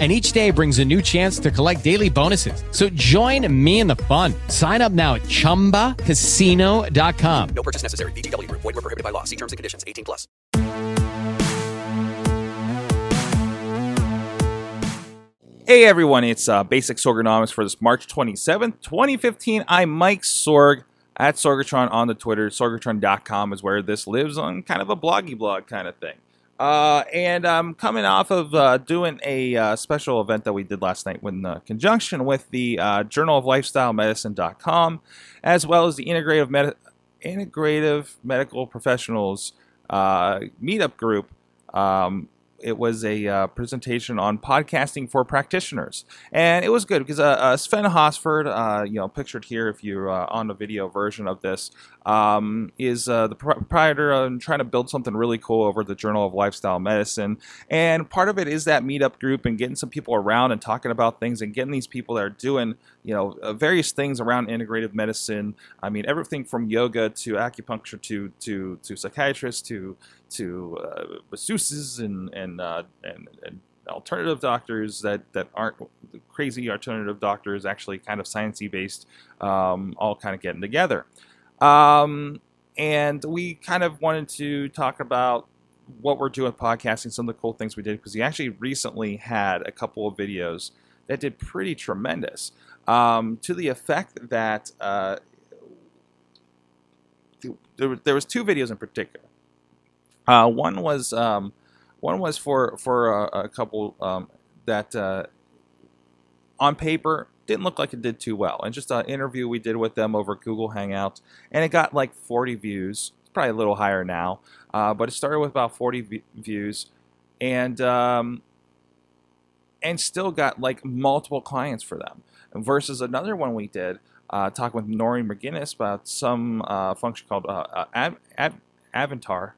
And each day brings a new chance to collect daily bonuses. So join me in the fun. Sign up now at ChumbaCasino.com. No purchase necessary. VGW Group. Void where prohibited by law. See terms and conditions. 18 plus. Hey everyone, it's Basic Sorganomics for this March 27th, 2015. I'm Mike Sorg at Sorgatron on the Twitter. Sorgatron.com is where this lives on kind of a bloggy blog kind of thing. And I'm coming off of doing a special event that we did last night in conjunction with the Journal of Lifestyle Medicine.com, as well as the Integrative Medical Professionals meetup group. It was a presentation on podcasting for practitioners, and it was good because Sven Hosford, pictured here if you're on the video version of this, is the proprietor and trying to build something really cool over the Journal of Lifestyle Medicine. And part of it is that meetup group and getting some people around and talking about things and getting these people that are doing various things around integrative medicine. I mean, everything from yoga to acupuncture to psychiatrists to masseuses and alternative doctors that aren't crazy alternative doctors, actually kind of sciencey based, all kind of getting together. And we kind of wanted to talk about what we're doing with podcasting, some of the cool things we did, because we actually recently had a couple of videos that did pretty tremendous, to the effect that there was two videos in particular. One was for a couple that on paper didn't look like it did too well, and just an interview we did with them over Google Hangouts, and it got like 40 views. It's probably a little higher now, but it started with about 40 views, and still got like multiple clients for them. Versus another one we did talking with Nori McGinnis about some function called Avatar,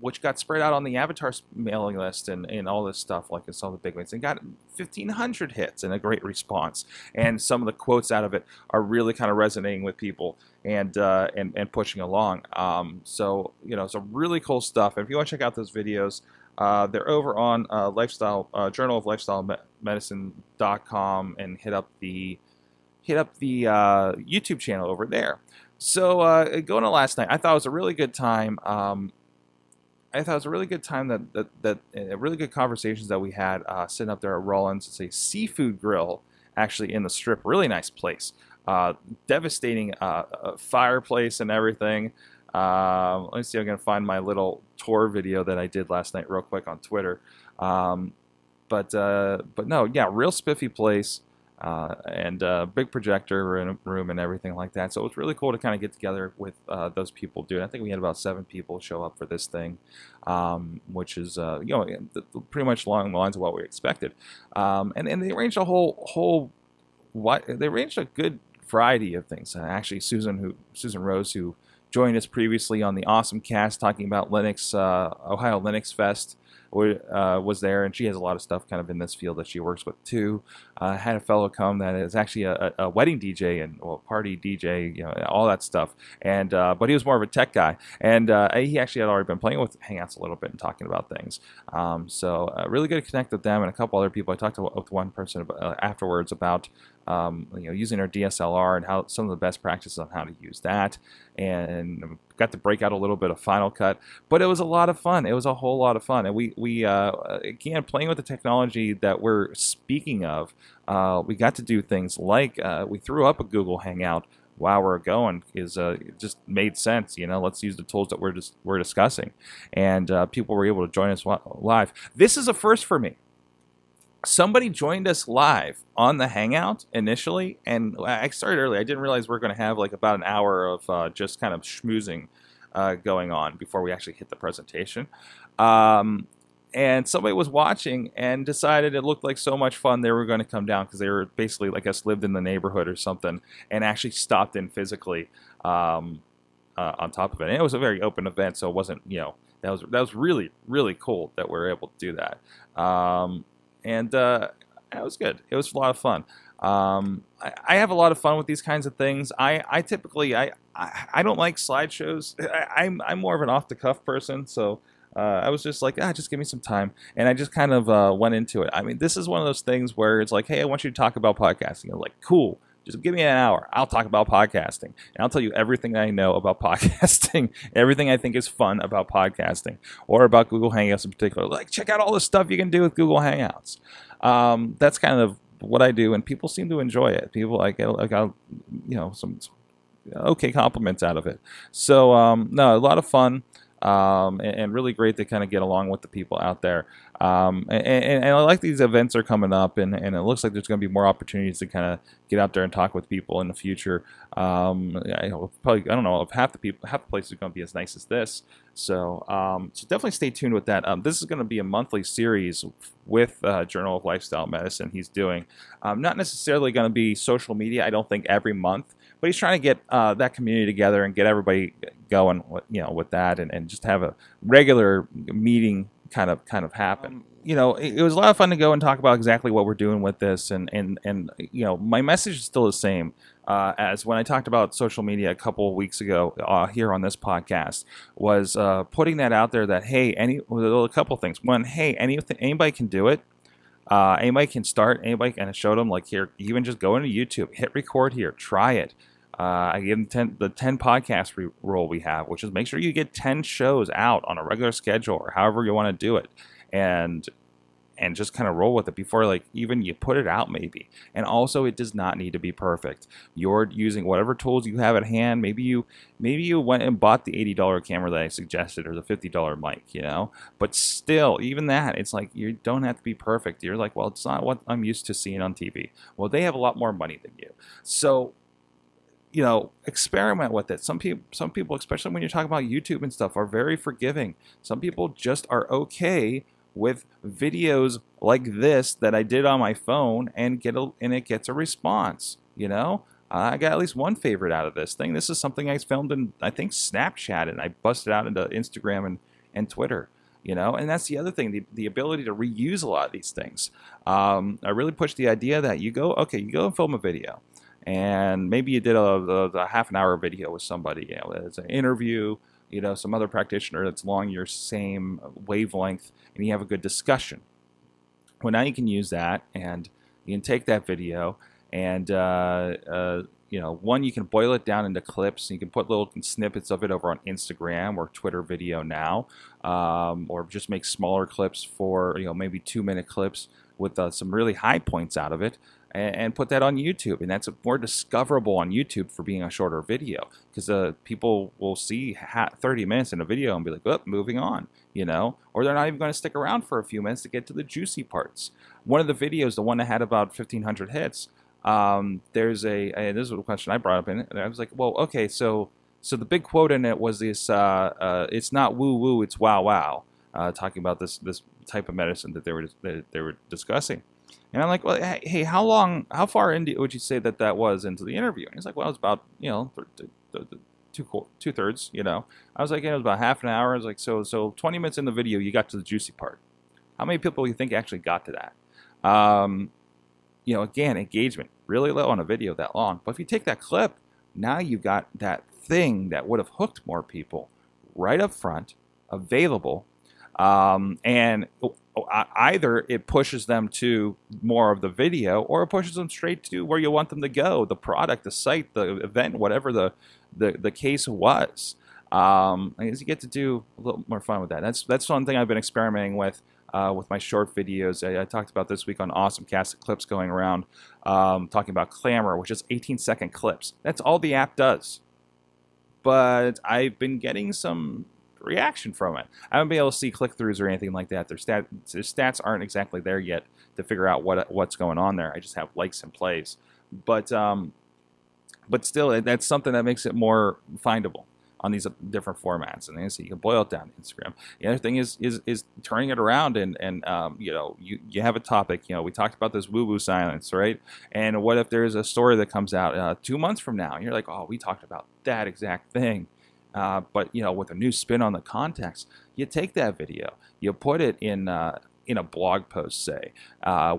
which got spread out on the Avatar mailing list and all this stuff, like it's all the big ones, and got 1,500 hits and a great response. And some of the quotes out of it are really kind of resonating with people and pushing along. Some really cool stuff. If you want to check out those videos, they're over on Journal of Lifestyle Medicine.com, and hit up the YouTube channel over there. So going to last night, I thought it was a really good time. That really good conversations that we had sitting up there at Rolands. It's a seafood grill actually in the Strip, really nice place, devastating fireplace and everything. Let me see if I can find my little tour video that I did last night real quick on Twitter. Real spiffy place. And big projector room and everything like that. So it was really cool to kind of get together with those people, dude. I think we had about 7 people show up for this thing, which is pretty much along the lines of what we expected. And they arranged a good variety of things. Actually, Susan Rose, who joined us previously on the Awesome Cast talking about Linux, Ohio Linux Fest, was there, and she has a lot of stuff kind of in this field that she works with too. Had a fellow come that is actually a wedding DJ and party DJ, all that stuff. And but he was more of a tech guy, and he actually had already been playing with Hangouts a little bit and talking about things. Really good to connect with them and a couple other people. I talked with one person afterwards about using our DSLR and how some of the best practices on how to use that, and got to break out a little bit of Final Cut. But it was a lot of fun. It was a whole lot of fun, and we again playing with the technology that we're speaking of. We got to do things like we threw up a Google Hangout while we're going is just made sense. Let's use the tools that we're discussing, and people were able to join us live. This is a first for me. Somebody joined us live on the Hangout initially, and I started early. I didn't realize we were going to have like about an hour of just kind of schmoozing going on before we actually hit the presentation. And somebody was watching and decided it looked like so much fun they were going to come down, because they were basically, like us, lived in the neighborhood or something, and actually stopped in physically on top of it. And it was a very open event, so it wasn't, you know, that was really, really cool that we were able to do that. And it was good. It was a lot of fun. I have a lot of fun with these kinds of things. I typically don't like slideshows. I'm more of an off-the-cuff person, so I was just like, just give me some time. And I just kind of went into it. I mean, this is one of those things where it's like, hey, I want you to talk about podcasting. I'm like, cool. Just give me an hour. I'll talk about podcasting. And I'll tell you everything I know about podcasting, everything I think is fun about podcasting, or about Google Hangouts in particular. Like, check out all the stuff you can do with Google Hangouts. That's kind of what I do, and people seem to enjoy it. People, I got you know, some okay compliments out of it. So, no, a lot of fun. And really great to kind of get along with the people out there. And I like these events are coming up, and it looks like there's going to be more opportunities to kind of get out there and talk with people in the future. I don't know if half the places are going to be as nice as this. So, so definitely stay tuned with that. This is going to be a monthly series with Journal of Lifestyle Medicine he's doing. Not necessarily going to be social media, I don't think, every month. But he's trying to get that community together and get everybody going, you know, with that, and just have a regular meeting kind of happen. You know, it was a lot of fun to go and talk about exactly what we're doing with this, and you know, my message is still the same as when I talked about social media a couple of weeks ago here on this podcast. Was putting that out there that a couple things. One, hey, anybody can do it. Anybody can start. Anybody can show them, like, here, even just go into YouTube, hit record here, try it. I give them the 10 podcast rule we have, which is make sure you get 10 shows out on a regular schedule or however you want to do it, and just kind of roll with it before, like, even you put it out maybe. And also, it does not need to be perfect. You're using whatever tools you have at hand. Maybe you went and bought the $80 camera that I suggested, or the $50 mic, you know. But still, even that, it's like, you don't have to be perfect. You're like, well, it's not what I'm used to seeing on TV. Well, they have a lot more money than you. So, you know, experiment with it. Some people, especially when you're talking about YouTube and stuff, are very forgiving. Some people just are okay with videos like this that I did on my phone and it gets a response, you know? I got at least one favorite out of this thing. This is something I filmed in, I think, Snapchat, and I busted out into Instagram and Twitter, you know? And that's the other thing, the ability to reuse a lot of these things. I really push the idea that you go and film a video, and maybe you did a half an hour video with somebody, you know, it's an interview, you know, some other practitioner that's along your same wavelength, and you have a good discussion. Well, now you can use that, and you can take that video, and, you know, one, you can boil it down into clips, and you can put little snippets of it over on Instagram or Twitter video now, or just make smaller clips for, you know, maybe 2-minute clips with some really high points out of it, and put that on YouTube. And that's more discoverable on YouTube for being a shorter video, because people will see 30 minutes in a video and be like, oh, moving on, you know, or they're not even going to stick around for a few minutes to get to the juicy parts. One of the videos, the one that had about 1,500 hits, this is a question I brought up in it, and I was like, well, okay, so the big quote in it was this, it's not woo-woo, it's wow-wow, talking about this type of medicine that they were discussing. And I'm like, well, hey, how far into would you say that was into the interview? And he's like, well, it's about, you know, two-thirds, you know. I was like, yeah, it was about half an hour. I was like, so 20 minutes in the video, you got to the juicy part. How many people do you think actually got to that? You know, again, engagement, really low on a video that long. But if you take that clip, now you've got that thing that would have hooked more people right up front, available, and either it pushes them to more of the video, or it pushes them straight to where you want them to go, the product, the site, the event, whatever the case was. I guess you get to do a little more fun with that. That's one thing I've been experimenting with my short videos. I talked about this week on Awesome Cast, clips going around, talking about Clamor, which is 18-second clips. That's all the app does. But I've been getting some reaction from it. I haven't been able to see click-throughs or anything like that. Their stats aren't exactly there yet to figure out what's going on there. I just have likes and plays, but still, that's something that makes it more findable on these different formats. And so you can boil it down to Instagram. The other thing is turning it around and you know, you have a topic. You know, we talked about this woo-woo silence, right? And what if there's a story that comes out 2 months from now, and you're like, oh, we talked about that exact thing. But, you know, with a new spin on the context, you take that video, you put it in a blog post, say,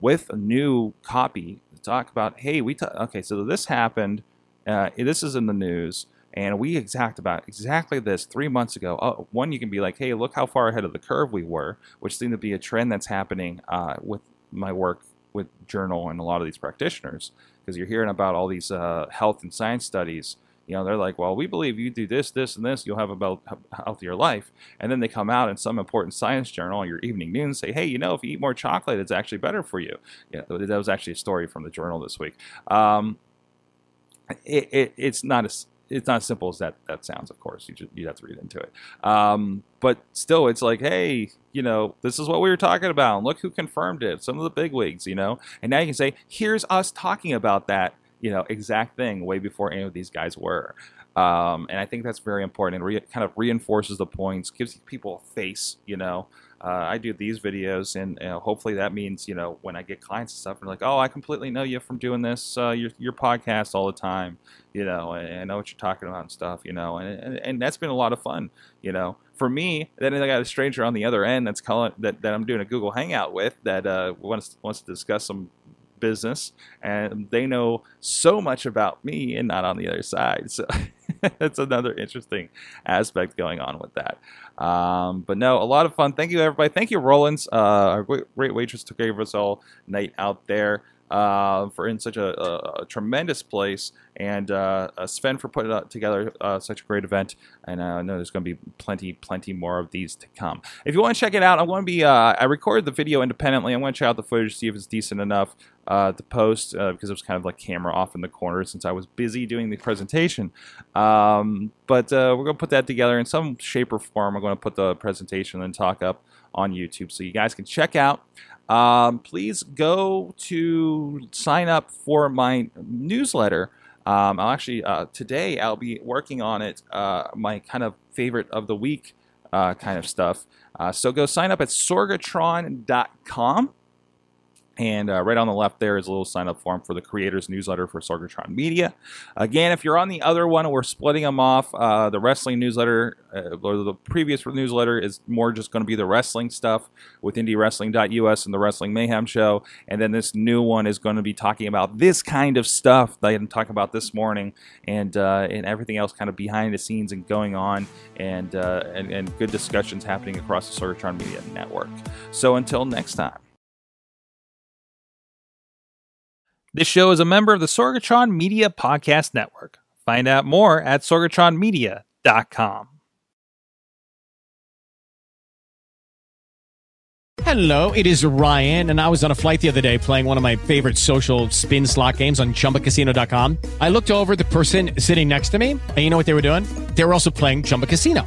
with a new copy to talk about, hey, okay, so this happened, this is in the news, and we talked about exactly this 3 months ago. One, you can be like, hey, look how far ahead of the curve we were, which seemed to be a trend that's happening with my work with Journal and a lot of these practitioners, because you're hearing about all these health and science studies. You know, they're like, well, we believe you do this, this, and this, you'll have a healthier life. And then they come out in some important science journal, your evening news, and say, hey, you know, if you eat more chocolate, it's actually better for you. Yeah, that was actually a story from the Journal this week. It's not as simple as that sounds, of course. You'd have to read into it. But still, it's like, hey, you know, this is what we were talking about. And look who confirmed it. Some of the bigwigs, you know. And now you can say, here's us talking about that, you know, exact thing way before any of these guys were. And I think that's very important. It kind of reinforces the points, gives people a face, you know. I do these videos, and hopefully that means, you know, when I get clients and stuff, they're like, oh, I completely know you from doing this, your podcast all the time, you know, and I know what you're talking about and stuff, you know, and that's been a lot of fun, you know. For me, then I got a stranger on the other end that's calling that I'm doing a Google Hangout with that wants to discuss some business, and they know so much about me and not on the other side, so that's another interesting aspect going on with that. But no, a lot of fun. Thank you, everybody. Thank you, Rolands, our great waitress who gave us all night out there, for in such a tremendous place, and Sven for putting together such a great event. And I know there's going to be plenty more of these to come. If you want to check it out, I'm going to be I recorded the video independently. I'm going to check out the footage, see if it's decent enough to post, because it was kind of like camera off in the corner since I was busy doing the presentation. But we're going to put that together in some shape or form. I'm going to put the presentation and talk up on YouTube, so you guys can check out. Please go to sign up for my newsletter. I'll actually today I'll be working on it, my kind of favorite of the week kind of stuff. So go sign up at sorgatron.com. And right on the left there is a little sign-up form for the creators newsletter for Sorgatron Media. Again, if you're on the other one, we're splitting them off. The wrestling newsletter, or the previous newsletter, is more just going to be the wrestling stuff with IndieWrestling.us and the Wrestling Mayhem Show. And then this new one is going to be talking about this kind of stuff that I didn't talk about this morning, and everything else kind of behind the scenes and going on, and good discussions happening across the Sorgatron Media Network. So until next time. This show is a member of the Sorgatron Media Podcast Network. Find out more at sorgatronmedia.com. Hello, it is Ryan, and I was on a flight the other day playing one of my favorite social spin slot games on ChumbaCasino.com. I looked over at the person sitting next to me, and you know what they were doing? They were also playing Chumba Casino.